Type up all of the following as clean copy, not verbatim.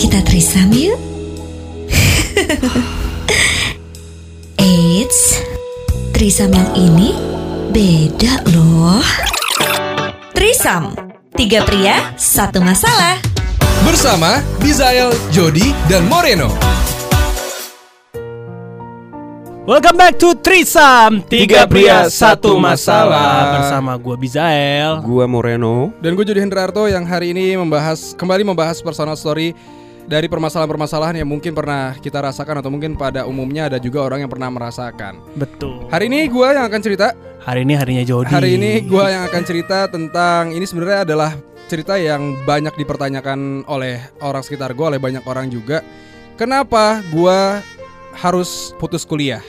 Kita Trisam yuk. Eits, Trisam yang ini beda loh. Trisam, 3 pria, 1 masalah. Bersama Bizayel, Jody, dan Moreno. Welcome back to Trisam, 3 pria, 1 masalah. Bersama gue Bizayel, gue Moreno, dan gue Jody Hendrarto yang hari ini kembali membahas personal story. Dari permasalahan-permasalahan yang mungkin pernah kita rasakan, atau mungkin pada umumnya ada juga orang yang pernah merasakan. Betul. Hari ini gue yang akan cerita. Hari ini harinya Jody. Hari ini gue yang akan cerita tentang, ini sebenarnya adalah cerita yang banyak dipertanyakan oleh orang sekitar gue, oleh banyak orang juga. Kenapa gue harus putus kuliah?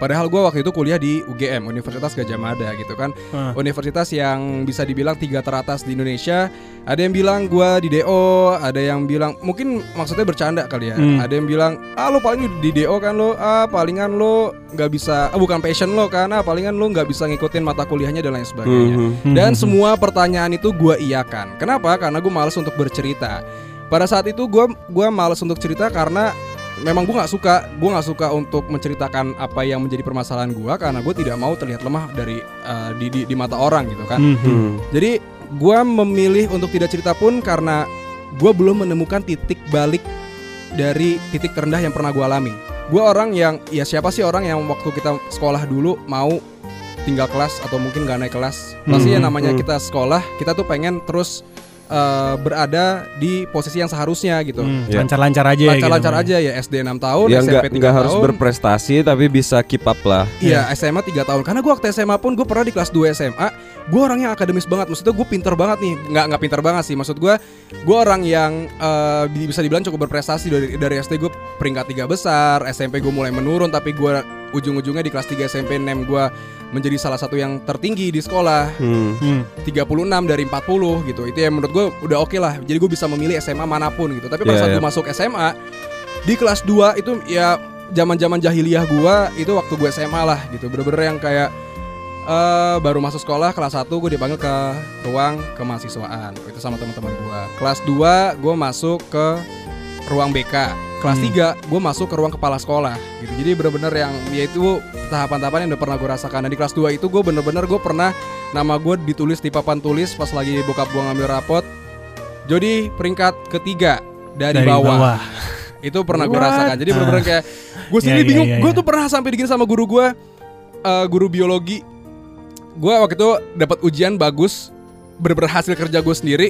Padahal gue waktu itu kuliah di UGM, Universitas Gadjah Mada gitu kan. Universitas yang bisa dibilang 3 teratas di Indonesia. Ada yang bilang gue di DO, ada yang bilang mungkin maksudnya bercanda kali ya. Ada yang bilang, lo paling di DO kan lo, palingan lo nggak bisa, bukan passion lo kan, palingan lo nggak bisa ngikutin mata kuliahnya dan lain sebagainya. Dan semua pertanyaan itu gue iakan. Kenapa? Karena gue malas untuk bercerita. Pada saat itu gue malas untuk cerita karena memang gue nggak suka untuk menceritakan apa yang menjadi permasalahan gue, karena gue tidak mau terlihat lemah dari di mata orang gitu kan. Jadi gue memilih untuk tidak cerita pun karena gue belum menemukan titik balik dari titik terendah yang pernah gue alami. Gue orang yang, ya siapa sih orang yang waktu kita sekolah dulu mau tinggal kelas atau mungkin nggak naik kelas? Pasti yang namanya kita sekolah, kita tuh pengen terus berada di posisi yang seharusnya gitu. Lancar-lancar aja. Lancar-lancar aja ya, SD 6 tahun, ya, SMP 3 tahun. Gak harus berprestasi tapi bisa keep up lah. Iya, SMA 3 tahun. Karena gue waktu SMA pun gue pernah di kelas 2 SMA. Gue orangnya akademis banget. Maksudnya gue pinter banget nih. Gak pinter banget sih. Maksud gue orang yang bisa dibilang cukup berprestasi. Dari SD gue peringkat 3 besar. SMP gue mulai menurun. Tapi gue ujung-ujungnya di kelas 3 SMP NEM gue menjadi salah satu yang tertinggi di sekolah. 36 dari 40 gitu. Itu yang menurut gue udah oke lah. Jadi gue bisa memilih SMA manapun gitu. Tapi pada saat gue masuk SMA di kelas 2 itu ya zaman-zaman jahiliyah gue. Itu waktu gue SMA lah gitu. Bener-bener yang kayak baru masuk sekolah kelas 1 gue dipanggil ke ruang kemahasiswaan. Itu sama teman-teman gue. Kelas 2 gue masuk ke ruang BK. Kelas 3 gue masuk ke ruang kepala sekolah gitu. Jadi bener-bener yang, yaitu tahapan-tahapan yang udah pernah gue rasakan. Dan di kelas 2 itu gue bener-bener, gue pernah nama gue ditulis di papan tulis pas lagi bokap gue ngambil rapot. Jadi peringkat ketiga dari bawah. Itu pernah gue rasakan. Jadi bener-bener kayak gue sendiri bingung. Gue tuh pernah sampai digini sama guru gue, guru biologi. Gue waktu itu dapat ujian bagus, bener-bener hasil kerja gue sendiri.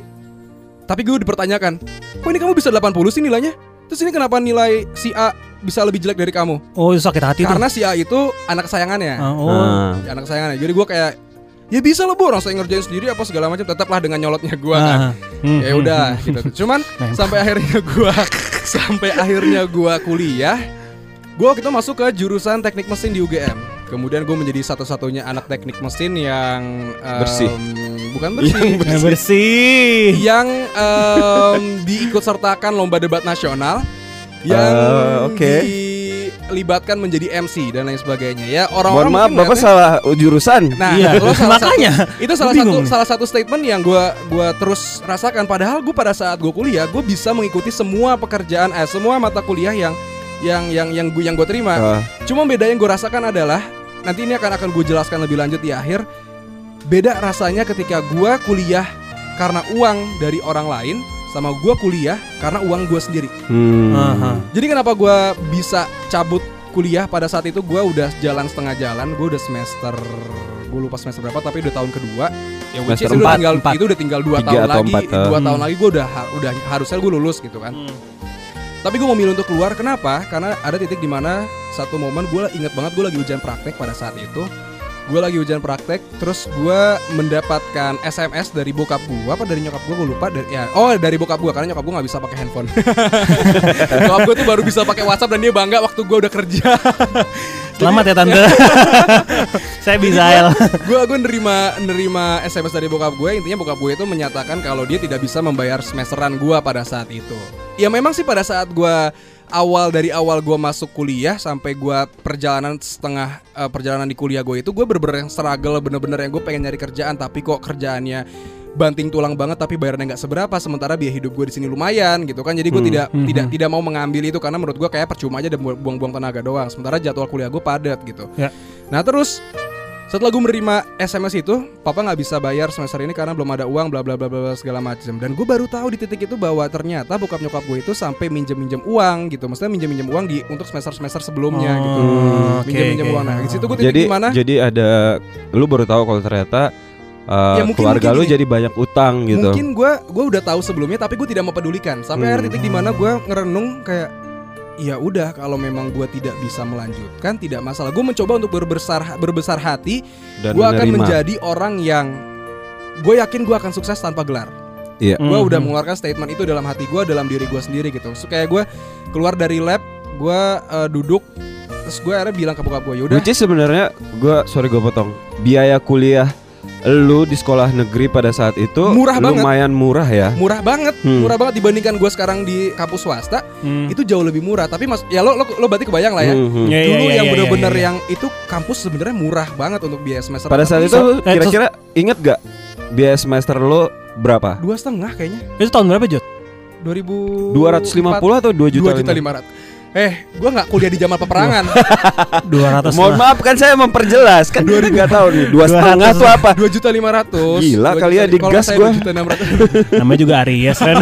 Tapi gue dipertanyakan, kok ini kamu bisa 80 sih nilainya? Terus ini kenapa nilai si A bisa lebih jelek dari kamu? Oh, sakit hati. Karena tuh, si A itu anak kesayangannya. Anak kesayangannya. Jadi gue kayak, ya bisa lah bu, orang saya ngerjain sendiri apa segala macam. Tetaplah dengan nyolotnya gue kan. Ya udah gitu. Cuman sampai akhirnya gue kuliah. Gue waktu itu masuk ke jurusan teknik mesin di UGM. Kemudian gue menjadi satu-satunya anak teknik mesin yang bersih. Yang diikut sertakan lomba debat nasional, yang dilibatkan menjadi MC dan lain sebagainya. Ya orang-orang, mohon maaf, bapak salah jurusan. Nah, makanya itu salah satu statement yang gue terus rasakan. Padahal gue pada saat gue kuliah, gue bisa mengikuti semua pekerjaan, semua mata kuliah yang gue terima. Cuma beda yang gue rasakan adalah, nanti ini akan gue jelaskan lebih lanjut di akhir. Beda rasanya ketika gue kuliah karena uang dari orang lain sama gue kuliah karena uang gue sendiri. Jadi kenapa gue bisa cabut kuliah pada saat itu? Gue udah jalan setengah jalan. Gue udah semester, gue lupa semester berapa, tapi udah tahun kedua. Yang which is udah tinggal 2 tahun lagi. 2 tahun lagi gue udah harusnya gue lulus gitu kan. Tapi gue memilih untuk keluar. Kenapa? Karena ada titik di mana satu momen gue ingat banget, gue lagi ujian praktek pada saat itu. Gue lagi ujian praktek, terus gue mendapatkan SMS dari bokap gue, apa dari nyokap gue lupa. Dari bokap gue, karena nyokap gue nggak bisa pakai handphone. Nyokap gue tuh baru bisa pakai WhatsApp dan dia bangga waktu gue udah kerja. Selamat ya tante. Saya Bizayel. Gue nerima SMS dari bokap gue. Intinya bokap gue itu menyatakan kalau dia tidak bisa membayar semesteran gue pada saat itu. Ya memang sih pada saat gue dari awal gue masuk kuliah sampai gue perjalanan di kuliah gue itu, gue bener-bener yang struggle, bener-bener yang gue pengen nyari kerjaan. Tapi kok kerjaannya banting tulang banget tapi bayarnya nggak seberapa, sementara biaya hidup gue di sini lumayan gitu kan. Jadi gue tidak mau mengambil itu karena menurut gue kayak percuma aja dan buang-buang tenaga doang, sementara jadwal kuliah gue padat gitu. Yeah. Nah terus setelah gue menerima SMS itu, papa nggak bisa bayar semester ini karena belum ada uang, bla bla bla bla segala macam. Dan gue baru tahu di titik itu bahwa ternyata bokap nyokap gue itu sampai minjem uang gitu, maksudnya minjem uang di untuk semester sebelumnya gitu, minjem uang. Nah di situ gue titik gimana? Jadi ada, lu baru tahu kalau ternyata ya, mungkin, keluarga lu jadi banyak utang gitu. Mungkin gue udah tahu sebelumnya tapi gue tidak mempedulikan. Sampai akhir titik dimana gue ngerenung kayak, ya udah kalau memang gue tidak bisa melanjutkan tidak masalah. Gue mencoba untuk berbesar hati. Gue akan menjadi orang yang gue yakin gue akan sukses tanpa gelar. Yeah. Gue udah mengeluarkan statement itu dalam hati gue, dalam diri gue sendiri gitu. So, kayak gue keluar dari lab, gue duduk, terus gue akhirnya bilang ke bokap gue, yaudah. Which is sebenarnya gue potong, biaya kuliah lu di sekolah negeri pada saat itu murah banget, lumayan murah ya. Murah banget dibandingkan gue sekarang di kampus swasta. Itu jauh lebih murah. Tapi mas, ya lo berarti kebayang lah ya. Dulu yang itu kampus sebenarnya murah banget untuk biaya semester. Pada saat itu lu kira-kira inget gak biaya semester lo berapa? 2,5 kayaknya. Itu tahun berapa Jod? 250 atau 2.500.000? Gue gak kuliah di zaman peperangan. 200. Mohon maaf kan saya memperjelas kan. 2000 gak tahu nih 2,5 itu apa. 2.500.000. Gila kalian digas gue. 2.600.000. Namanya juga Aries kan.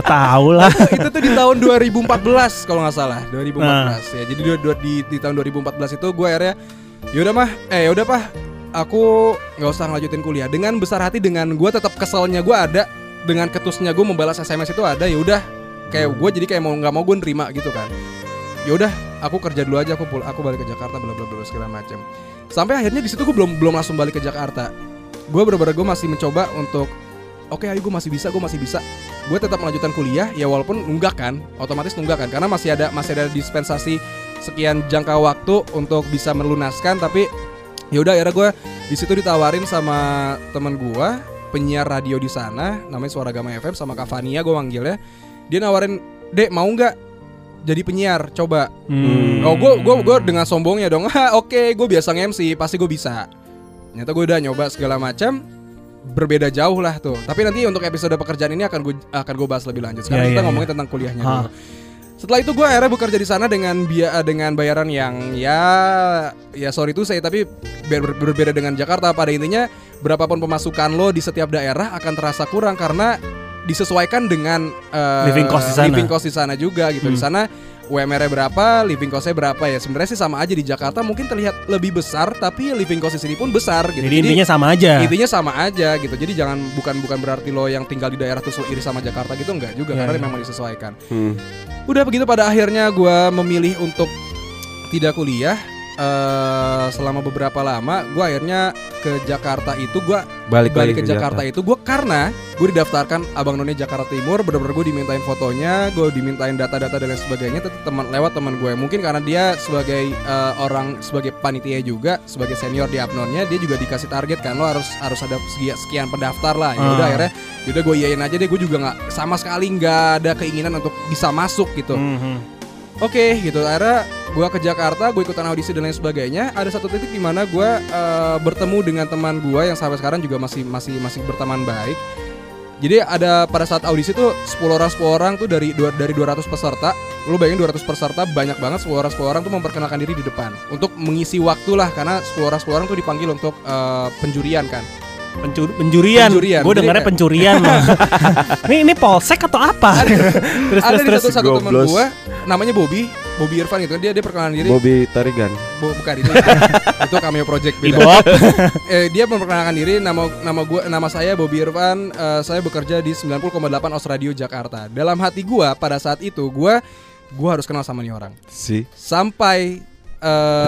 Oh, tahu lah. Itu tuh di tahun 2014 kalau gak salah 2014 ya. Jadi di tahun 2014 itu gue akhirnya Yaudah pak aku gak usah ngelanjutin kuliah. Dengan besar hati, dengan gue tetap keselnya gue ada, dengan ketusnya gue membalas SMS itu ada. Yaudah kayak gue jadi kayak mau nggak mau gue nerima gitu kan. Ya udah aku kerja dulu aja, aku balik ke Jakarta bla bla bla segala macam. Sampai akhirnya di situ gue belum langsung balik ke Jakarta. Gue bener-bener gue masih mencoba untuk ayo gue masih bisa. Gue tetap melanjutkan kuliah ya walaupun nunggak kan, otomatis nunggak kan karena masih ada dispensasi sekian jangka waktu untuk bisa melunaskan. Tapi ya udah akhirnya gue di situ ditawarin sama teman gue penyiar radio di sana namanya Swaragama FM sama Kak Vania gue manggilnya. Dia nawarin, "Dek, mau enggak jadi penyiar? Coba." Oh, gue dengan sombongnya dong. Oke, gue biasa nge-MC, pasti gue bisa. Ternyata gue udah nyoba segala macam, berbeda jauh lah tuh. Tapi nanti untuk episode pekerjaan ini akan gue bahas lebih lanjut. Sekarang kita ngomongin tentang kuliahnya dulu. Setelah itu gue akhirnya bekerja di sana dengan bayaran yang ya sorry itu saya tapi berbeda dengan Jakarta. Pada intinya, berapapun pemasukan lo di setiap daerah akan terasa kurang karena disesuaikan dengan living cost di sana juga gitu. Di sana UMR-nya berapa, living cost-nya berapa ya. Sebenarnya sih sama aja di Jakarta, mungkin terlihat lebih besar tapi living cost di sini pun besar gitu. Jadi intinya sama aja. Gitu. Jadi jangan bukan berarti lo yang tinggal di daerah terus lo iri sama Jakarta gitu, enggak juga karena memang disesuaikan. Udah begitu pada akhirnya gue memilih untuk tidak kuliah. Selama beberapa lama gue akhirnya ke Jakarta itu gue balik ke Jakarta itu gue karena gue didaftarkan Abang None Jakarta Timur. Bener-bener gue dimintain fotonya, gue dimintain data-data dan lain sebagainya lewat teman gue. Mungkin karena dia sebagai orang sebagai panitia juga, sebagai senior di abnonnya, dia juga dikasih target kan lo harus ada sekian pendaftar lah. Ya udah akhirnya yaudah gue iyain aja deh. Gue juga nggak sama sekali nggak ada keinginan untuk bisa masuk gitu. Oke, gitu. Akhirnya gue ke Jakarta, gue ikutan audisi dan lain sebagainya. Ada satu titik di mana gue bertemu dengan teman gue yang sampai sekarang juga masih berteman baik. Jadi ada pada saat audisi tuh 10 orang tuh dari 200 peserta. Lu bayangin 200 peserta banyak banget. 10 orang tuh memperkenalkan diri di depan untuk mengisi waktu lah karena 10 orang tuh dipanggil untuk penjurian kan. Penjurian. Gue dengarnya pencurian loh. Ini polsek atau apa? terus ada satu teman gue namanya Bobby Irfan gitu kan, dia perkenalan diri. Bobby Tarigan. Bukan itu. Itu cameo project beda. Dia memperkenalkan diri, nama saya Bobby Irfan, saya bekerja di 90,8 Os Radio Jakarta. Dalam hati gue pada saat itu gue harus kenal sama nih orang. Sampai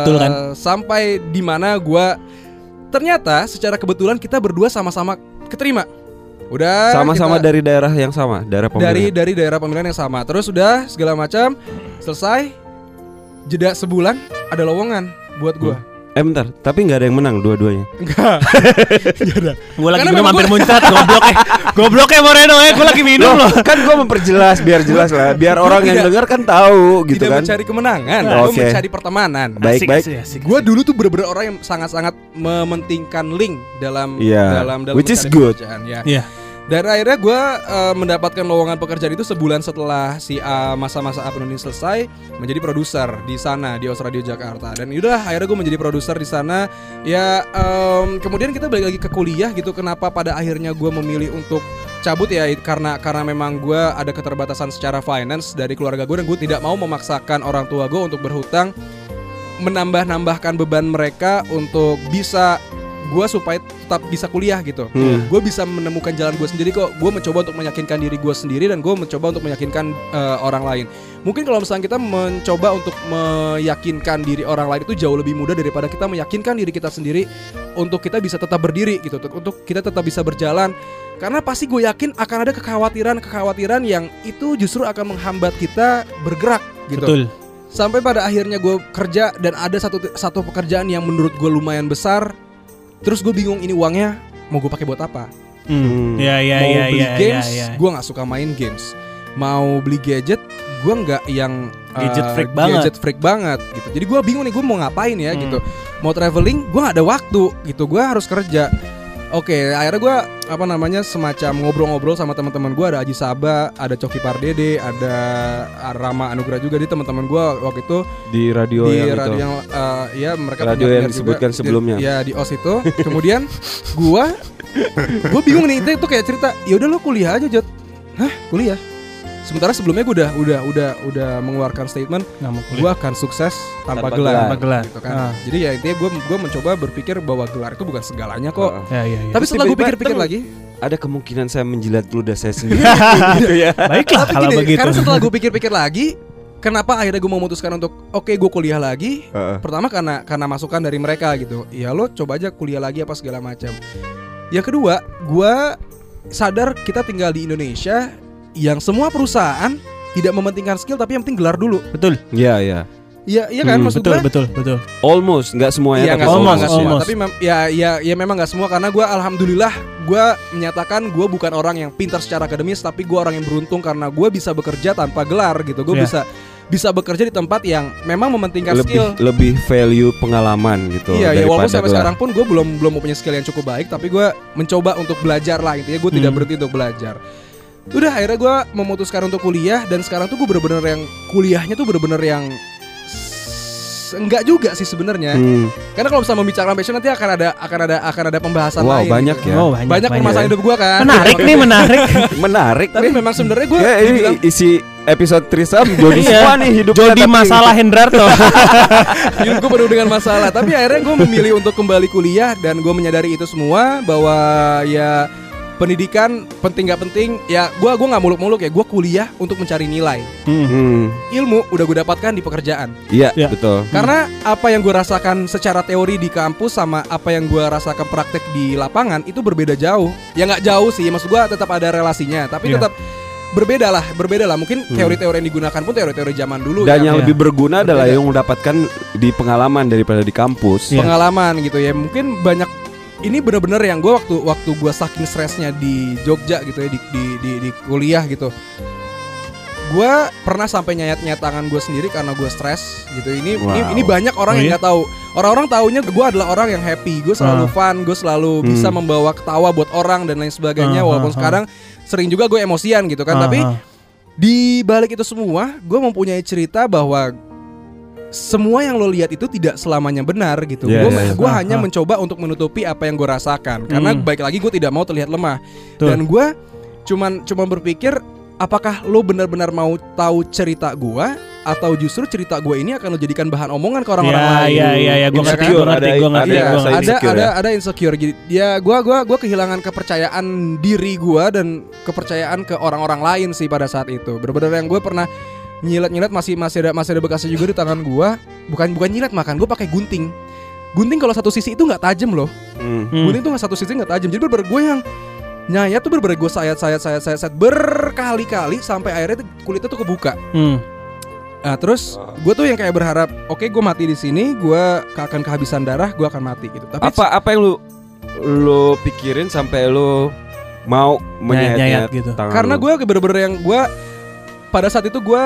betul kan? Sampai di mana gue ternyata secara kebetulan kita berdua sama-sama keterima. Udah sama-sama dari daerah yang sama, daerah pemilihan. Dari daerah pemilihan yang sama. Terus udah segala macam selesai. Jeda sebulan ada lowongan buat gua. bentar, tapi gak ada yang menang dua-duanya. Enggak. Gue lagi minum hampir muncat. Goblok ya Moreno ya, gue lagi minum loh. Kan gue memperjelas, biar jelas lah. Biar orang yang denger kan tahu gitu kan. Tidak mencari kemenangan, gue mencari pertemanan. Baik-baik. Gue dulu tuh bener-bener orang yang sangat-sangat mementingkan link dalam which is good. Iya. Dan akhirnya gue mendapatkan lowongan pekerjaan itu sebulan setelah si masa-masa Apnonin selesai, menjadi produser di sana di Os Radio Jakarta. Dan yaudah akhirnya gue menjadi produser di sana. Ya kemudian kita balik lagi ke kuliah gitu. Kenapa pada akhirnya gue memilih untuk cabut ya, karena memang gue ada keterbatasan secara finance dari keluarga gue, dan gue tidak mau memaksakan orang tua gue untuk berhutang, menambah-nambahkan beban mereka untuk bisa gue supaya tetap bisa kuliah gitu. Gue bisa menemukan jalan gue sendiri kok. Gue mencoba untuk meyakinkan diri gue sendiri, dan gue mencoba untuk meyakinkan orang lain. Mungkin kalau misalnya kita mencoba untuk meyakinkan diri orang lain itu jauh lebih mudah daripada kita meyakinkan diri kita sendiri untuk kita bisa tetap berdiri gitu, untuk kita tetap bisa berjalan. Karena pasti gue yakin akan ada kekhawatiran-kekhawatiran yang itu justru akan menghambat kita bergerak gitu. Betul. Sampai pada akhirnya gue kerja, dan ada satu pekerjaan yang menurut gue lumayan besar. Terus gue bingung, ini uangnya mau gue pakai buat apa? Mau beli games, gue nggak suka main games. Mau beli gadget, gue nggak yang gadget freak banget gitu. Jadi gue bingung nih, gue mau ngapain ya gitu. Mau traveling, gue nggak ada waktu gitu. Gue harus kerja. Oke, akhirnya gue semacam ngobrol-ngobrol sama teman-teman gue. Ada Haji Saba, ada Coki Pardede, ada Rama Anugrah juga. Jadi teman-teman gue waktu itu di radio yang disebutkan juga sebelumnya. Iya, di OS itu. Kemudian gue bingung nih, itu kayak cerita, ya udah lo kuliah aja, Jod. Hah, kuliah? Sementara sebelumnya gue udah mengeluarkan statement, gue akan sukses tanpa gelar. Gitu kan. Jadi ya intinya gue mencoba berpikir bahwa gelar itu bukan segalanya kok. Tapi setelah gue pikir-pikir lagi, ada kemungkinan saya menjilat ludah saya sendiri. Gitu ya. Baiklah kalau begitu. Karena setelah gue pikir-pikir lagi, kenapa akhirnya gue memutuskan untuk oke, gue kuliah lagi. Pertama karena masukan dari mereka gitu. Ya lo coba aja kuliah lagi apa segala macam. Ya kedua, gue sadar kita tinggal di Indonesia yang semua perusahaan tidak mementingkan skill, tapi yang penting gelar dulu. Betul. Iya kan, maksud gue betul. Almost nggak semuanya. Nggak semua. Tapi memang nggak semua, karena gue alhamdulillah gue menyatakan gue bukan orang yang pintar secara akademis, tapi gue orang yang beruntung karena gue bisa bekerja tanpa gelar gitu. Gue bisa bekerja di tempat yang memang mementingkan skill, lebih value pengalaman gitu. Iya, walaupun sampai sekarang pun gue belum punya skill yang cukup baik, tapi gue mencoba untuk belajar lah intinya. Gue tidak berhenti untuk belajar. Udah akhirnya gue memutuskan untuk kuliah. Dan sekarang tuh gue bener-bener yang kuliahnya tuh bener-bener yang enggak juga sih sebenarnya. Karena kalau misalnya membicarakan passion nanti akan ada pembahasan lain. Banyak gitu. Banyak permasalahan hidup gue kan. Menarik. Tapi memang sebenarnya gue isi episode Trisam Jody semua nih hidup Jody masalah Hendrarto. Hidup gue penuh dengan masalah. Tapi akhirnya gue memilih untuk kembali kuliah, dan gue menyadari itu semua bahwa ya pendidikan penting gak penting. Ya gue gak muluk-muluk ya. Gue kuliah untuk mencari nilai. Ilmu udah gue dapatkan di pekerjaan. Iya, betul. Karena apa yang gue rasakan secara teori di kampus sama apa yang gue rasakan praktek di lapangan itu berbeda jauh. Ya gak jauh sih, maksud gue tetap ada relasinya, tapi tetap berbeda lah. Mungkin teori-teori yang digunakan pun teori-teori zaman dulu. Dan yang lebih berguna adalah yang mendapatkan di pengalaman daripada di kampus. Pengalaman gitu ya. Mungkin banyak. Ini benar-benar yang gue waktu gue saking stresnya di Jogja gitu ya, di kuliah gitu. Gue pernah sampai nyayat tangan gue sendiri karena gue stres gitu. Ini banyak orang yang nggak tahu. Orang-orang taunya gue adalah orang yang happy, gue selalu fun, gue selalu bisa membawa ketawa buat orang dan lain sebagainya. Walaupun sekarang sering juga gue emosian gitu kan. Tapi di balik itu semua, gue mempunyai cerita bahwa semua yang lo lihat itu tidak selamanya benar gitu. Gue hanya mencoba untuk menutupi apa yang gue rasakan, karena baik lagi gue tidak mau terlihat lemah. Dan gue cuman berpikir, apakah lo benar-benar mau tahu cerita gue, atau justru cerita gue ini akan lo jadikan bahan omongan ke orang-orang lain? Iya. Gue ngerti, ada insecure. Ya gue kehilangan kepercayaan diri gue dan kepercayaan ke orang-orang lain sih pada saat itu. Benar-benar yang gue pernah nyilat masih ada bekasnya juga di tangan gue. Bukan nyilat makan, gue pakai gunting. Gunting kalau satu sisi itu nggak tajam loh. Gunting tuh nggak satu sisi nggak tajam. Jadi bener gue yang nyayat tuh bener gue sayat berkali-kali sampai akhirnya kulitnya tuh kebuka. Nah, terus gue tuh yang kayak berharap, oke, gue mati di sini, gue akan kehabisan darah, gue akan mati gitu. Tapi apa yang lu pikirin sampai lu mau menyayat gitu? Karena gue bener-bener yang gue pada saat itu gue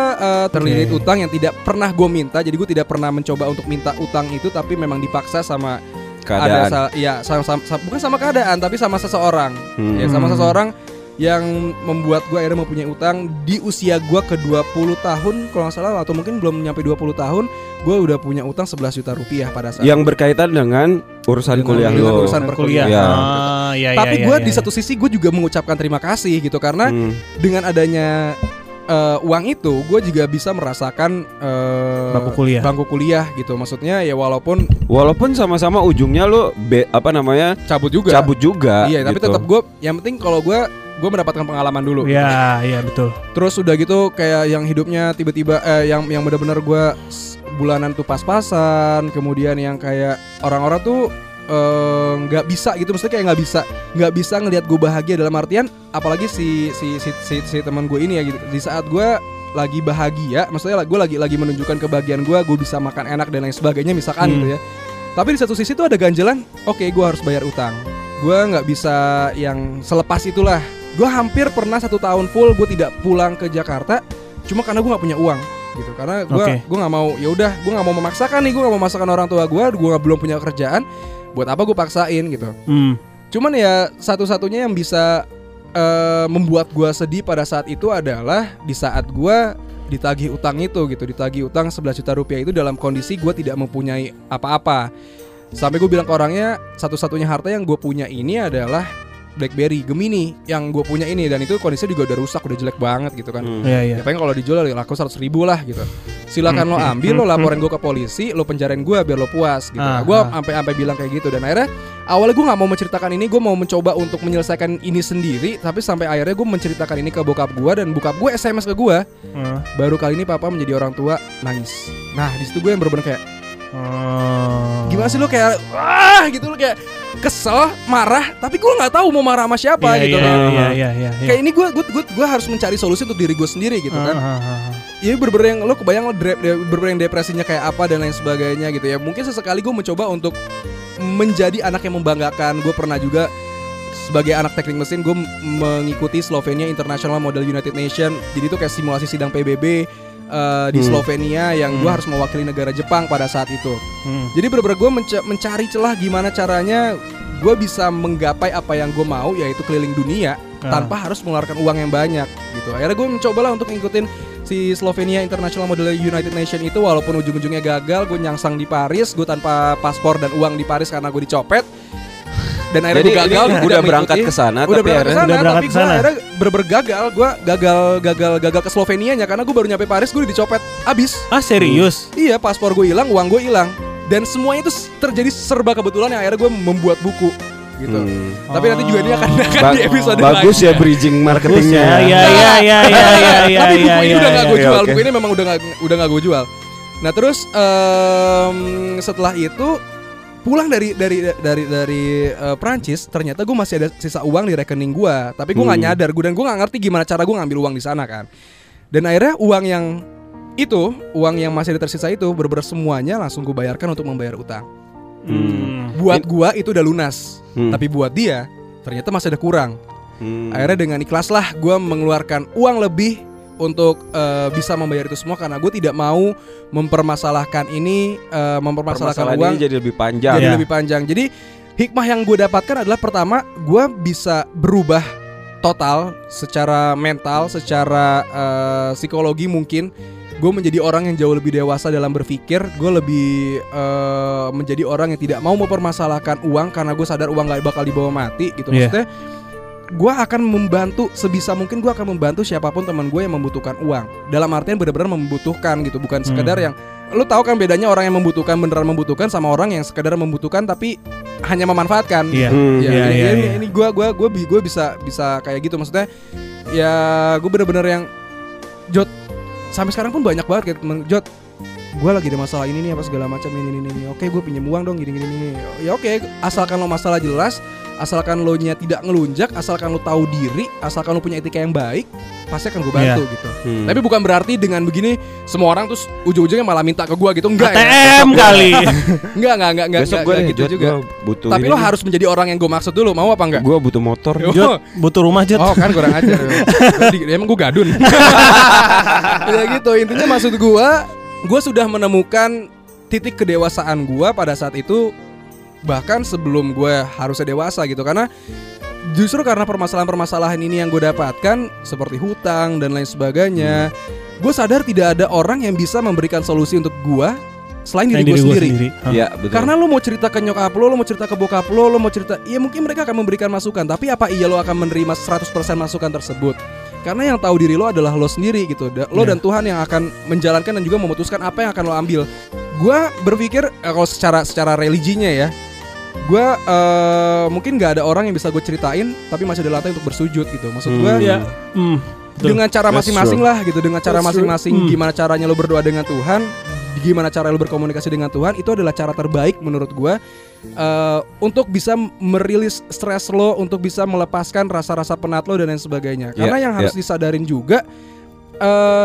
terlilit utang yang tidak pernah gue minta. Jadi gue tidak pernah mencoba untuk minta utang itu, tapi memang dipaksa sama keadaan. Bukan sama keadaan, tapi sama seseorang. Ya, sama seseorang yang membuat gue akhirnya mempunyai utang di usia gue ke 20 tahun kalau gak salah, atau mungkin belum nyampe 20 tahun gue udah punya utang 11 juta rupiah pada saat yang berkaitan dengan urusan kuliah lo, urusan perkuliahan. Tapi gue di satu sisi gue juga mengucapkan terima kasih gitu, karena dengan adanya uang itu gue juga bisa merasakan bangku kuliah gitu, maksudnya ya walaupun sama-sama ujungnya lo cabut juga iya gitu. Tapi tetap gue yang penting kalau gue mendapatkan pengalaman dulu. Iya betul. Terus udah gitu kayak yang hidupnya tiba-tiba yang benar-benar gue bulanan tuh pas-pasan, kemudian yang kayak orang-orang tuh nggak bisa gitu, maksudnya kayak nggak bisa ngelihat gue bahagia, dalam artian apalagi si teman gue ini ya gitu. Di saat gue lagi bahagia, maksudnya gue lagi menunjukkan kebahagiaan gue bisa makan enak dan lain sebagainya misalkan gitu ya. Tapi di satu sisi tuh ada ganjelan, oke, gue harus bayar utang, gue nggak bisa yang selepas itulah. Gue hampir pernah 1 tahun full gue tidak pulang ke Jakarta cuma karena gue nggak punya uang gitu, karena gue nggak mau, ya udah gue nggak mau memaksakan nih, gue nggak mau memaksakan orang tua gue belum punya kerjaan. Buat apa gue paksain gitu. Cuman ya satu-satunya yang bisa membuat gue sedih pada saat itu adalah di saat gue ditagih utang itu gitu. Ditagih utang 11 juta rupiah itu dalam kondisi gue tidak mempunyai apa-apa. Sampai gue bilang ke orangnya, satu-satunya harta yang gue punya ini adalah Blackberry Gemini yang gue punya ini, dan itu kondisinya juga udah rusak, udah jelek banget gitu kan. Ya pengen kalau dijual laku 100.000 lah gitu. Silakan lo ambil, lo laporin gue ke polisi, lo penjarain gue biar lo puas gitu. Nah, gue sampai bilang kayak gitu, dan akhirnya awalnya gue nggak mau menceritakan ini, gue mau mencoba untuk menyelesaikan ini sendiri, tapi sampai akhirnya gue menceritakan ini ke bokap gue, dan bokap gue SMS ke gue, baru kali ini papa menjadi orang tua nangis. Nah di situ gue yang bener-bener kayak gimana sih, lo kayak gitu, lo kayak kesel, marah, tapi gue nggak tahu mau marah sama siapa gitu kan. Kayak ini gue harus mencari solusi untuk diri gue sendiri gitu kan. Ya bener-bener yang lo kebayang lo bener-bener yang depresinya kayak apa dan lain sebagainya gitu ya. Mungkin sesekali gue mencoba untuk menjadi anak yang membanggakan. Gue pernah juga sebagai anak teknik mesin gue mengikuti Slovenia International Model United Nation. Jadi itu kayak simulasi sidang PBB di Slovenia yang gue harus mewakili negara Jepang pada saat itu. Jadi bener-bener gue mencari celah gimana caranya gue bisa menggapai apa yang gue mau, yaitu keliling dunia tanpa harus mengeluarkan uang yang banyak gitu. Akhirnya gue mencobalah untuk ngikutin si Slovenia International Model United Nation itu, walaupun ujung-ujungnya gagal. Gue nyangsang di Paris, gue tanpa paspor dan uang di Paris karena gue dicopet. Dan akhirnya gue gagal, gue udah berangkat ke sana, tapi gue akhirnya gagal. Gue gagal ke Slovenianya karena gue baru nyampe Paris gue dicopet abis. Ah serius? Iya, paspor gue hilang, uang gue hilang, dan semuanya itu terjadi serba kebetulan yang akhirnya gue membuat buku gitu. Tapi nanti juga dia akan di episode lain. Bagus ya bridging marketingnya. Iya. Tapi buku ini udah gak gue jual, buku ini memang udah gak gue jual. Nah terus setelah itu pulang dari Prancis, ternyata gue masih ada sisa uang di rekening gue, tapi gue nggak nyadar, gue nggak ngerti gimana cara gue ngambil uang di sana kan. Dan akhirnya uang yang masih ada tersisa itu bener-bener semuanya langsung gue bayarkan untuk membayar utang. Buat gue itu udah lunas, tapi buat dia ternyata masih ada kurang. Akhirnya dengan ikhlas lah gue mengeluarkan uang lebih untuk bisa membayar itu semua, karena gue tidak mau mempermasalahkan ini, mempermasalahkan uang ini jadi lebih panjang. Jadi hikmah yang gue dapatkan adalah, pertama, gue bisa berubah total secara mental, secara psikologi mungkin. Gue menjadi orang yang jauh lebih dewasa dalam berpikir. Gue lebih menjadi orang yang tidak mau mempermasalahkan uang, karena gue sadar uang gak bakal dibawa mati gitu. Maksudnya gue akan membantu sebisa mungkin, gue akan membantu siapapun teman gue yang membutuhkan uang. Dalam artian benar-benar membutuhkan gitu, bukan sekedar yang lo tahu kan bedanya orang yang membutuhkan, beneran membutuhkan, sama orang yang sekedar membutuhkan tapi hanya memanfaatkan. Ini gue bisa kayak gitu, maksudnya ya gue benar-benar yang Jod, sampai sekarang pun banyak banget kayak temen Jod, gue lagi ada masalah ini nih apa segala macam ini. Oke, gue pinjam uang dong gini. Ya oke, asalkan lo masalah jelas, asalkan lo nya tidak ngelunjak, asalkan lo tahu diri, asalkan lo punya etika yang baik, pasti akan gue bantu gitu. Tapi bukan berarti dengan begini semua orang terus ujung-ujungnya malah minta ke gue gitu. Enggak, ATM ya, kali. Enggak. Besok gue gitu juga. Tapi lo harus menjadi orang yang gue maksud dulu. Mau apa enggak? Gue butuh motor, Jod. Butuh rumah, Jod. Oh kan kurang ajar. Emang gue gadun. Ya gitu. Intinya maksud gue sudah menemukan titik kedewasaan gue pada saat itu, bahkan sebelum gue harusnya dewasa gitu. Karena justru karena permasalahan-permasalahan ini yang gue dapatkan, seperti hutang dan lain sebagainya, gue sadar tidak ada orang yang bisa memberikan solusi untuk gue selain diri gue sendiri. Ya, betul. Karena lo mau cerita ke nyokap lo mau cerita ke bokap lo mau cerita, ya mungkin mereka akan memberikan masukan. Tapi apa iya lo akan menerima 100% masukan tersebut? Karena yang tahu diri lo adalah lo sendiri gitu. Lo dan Tuhan yang akan menjalankan dan juga memutuskan apa yang akan lo ambil. Gue berpikir kalau secara religinya ya, gue mungkin gak ada orang yang bisa gue ceritain tapi masih ada lantai untuk bersujud gitu. Maksud gue dengan cara masing-masing lah gitu. Dengan cara masing-masing, gimana caranya lo berdoa dengan Tuhan, gimana cara lo berkomunikasi dengan Tuhan, itu adalah cara terbaik menurut gue untuk bisa merilis stres lo, untuk bisa melepaskan rasa-rasa penat lo dan lain sebagainya. Karena yang harus disadarin juga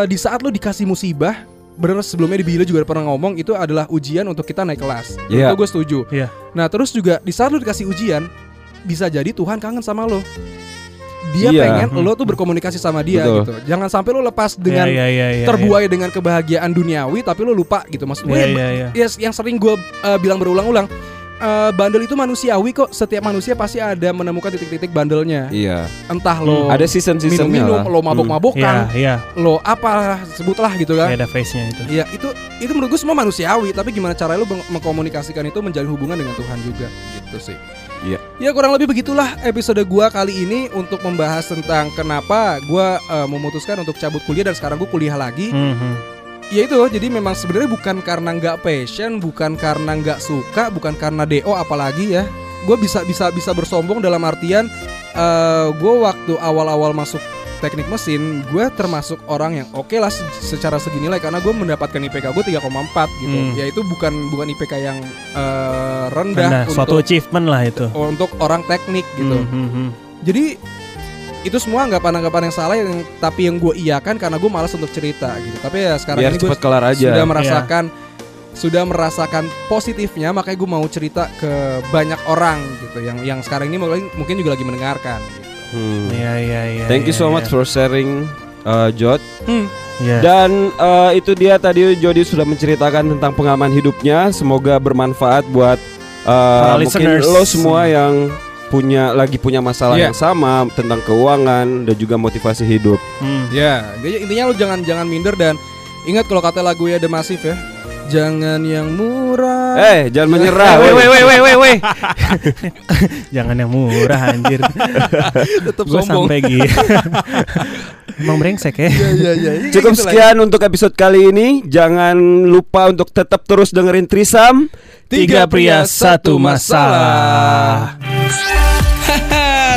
di saat lo dikasih musibah, bener sebelumnya di Bila juga pernah ngomong, itu adalah ujian untuk kita naik kelas. Itu gue setuju. Nah terus juga di saat lo dikasih ujian, bisa jadi Tuhan kangen sama lo. Dia pengen lo tuh berkomunikasi sama dia gitu. Jangan sampai lo lepas dengan terbuai dengan kebahagiaan duniawi tapi lo lupa gitu. Maksud gue yang sering gue bilang berulang-ulang, bandel itu manusiawi kok. Setiap manusia pasti ada menemukan titik-titik bandelnya. Entah lo ada minum-minum, lo mabok-mabokan, lo apalah, sebutlah gitu kan. Ada face-nya itu. Iya, itu menurut gue semua manusiawi. Tapi gimana caranya lo mengkomunikasikan itu, menjalin hubungan dengan Tuhan juga gitu sih. Ya kurang lebih begitulah episode gue kali ini untuk membahas tentang kenapa gue memutuskan untuk cabut kuliah dan sekarang gue kuliah lagi. Ya itu, jadi memang sebenarnya bukan karena nggak passion, bukan karena nggak suka, bukan karena DO apalagi ya. Gue bisa bersombong dalam artian gue waktu awal-awal masuk teknik mesin, gue termasuk orang yang oke lah secara segini lah, karena gue mendapatkan IPK gue 3,4 gitu. Ya itu bukan IPK yang rendah. Suatu achievement lah itu untuk orang teknik gitu. Jadi itu semua anggapan-anggapan yang salah tapi yang gue iakan karena gue malas untuk cerita gitu. Tapi ya sekarang biar ini gue sudah merasakan positifnya, makanya gue mau cerita ke banyak orang gitu yang sekarang ini mungkin juga lagi mendengarkan. Thank you so much for sharing, Jod. Dan itu dia tadi Jody sudah menceritakan tentang pengalaman hidupnya. Semoga bermanfaat buat mungkin lo semua yang lagi punya masalah yang sama tentang keuangan dan juga motivasi hidup. Intinya lo jangan minder dan ingat kalau kata lagu ya The Massive ya, jangan yang murah. Jangan menyerah. Weh. Jangan yang murah anjir. Tetap sombong. Gue sampai gini. Emang brengsek ya. Cukup sekian untuk episode kali ini. Jangan lupa untuk tetap terus dengerin Trisam. 3 Pria 1 Masalah.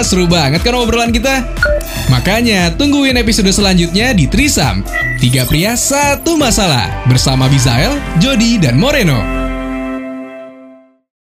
Seru banget kan obrolan kita? Makanya tungguin episode selanjutnya di Trisam 3 Pria 1 Masalah bersama Bizayel, Jody, dan Moreno.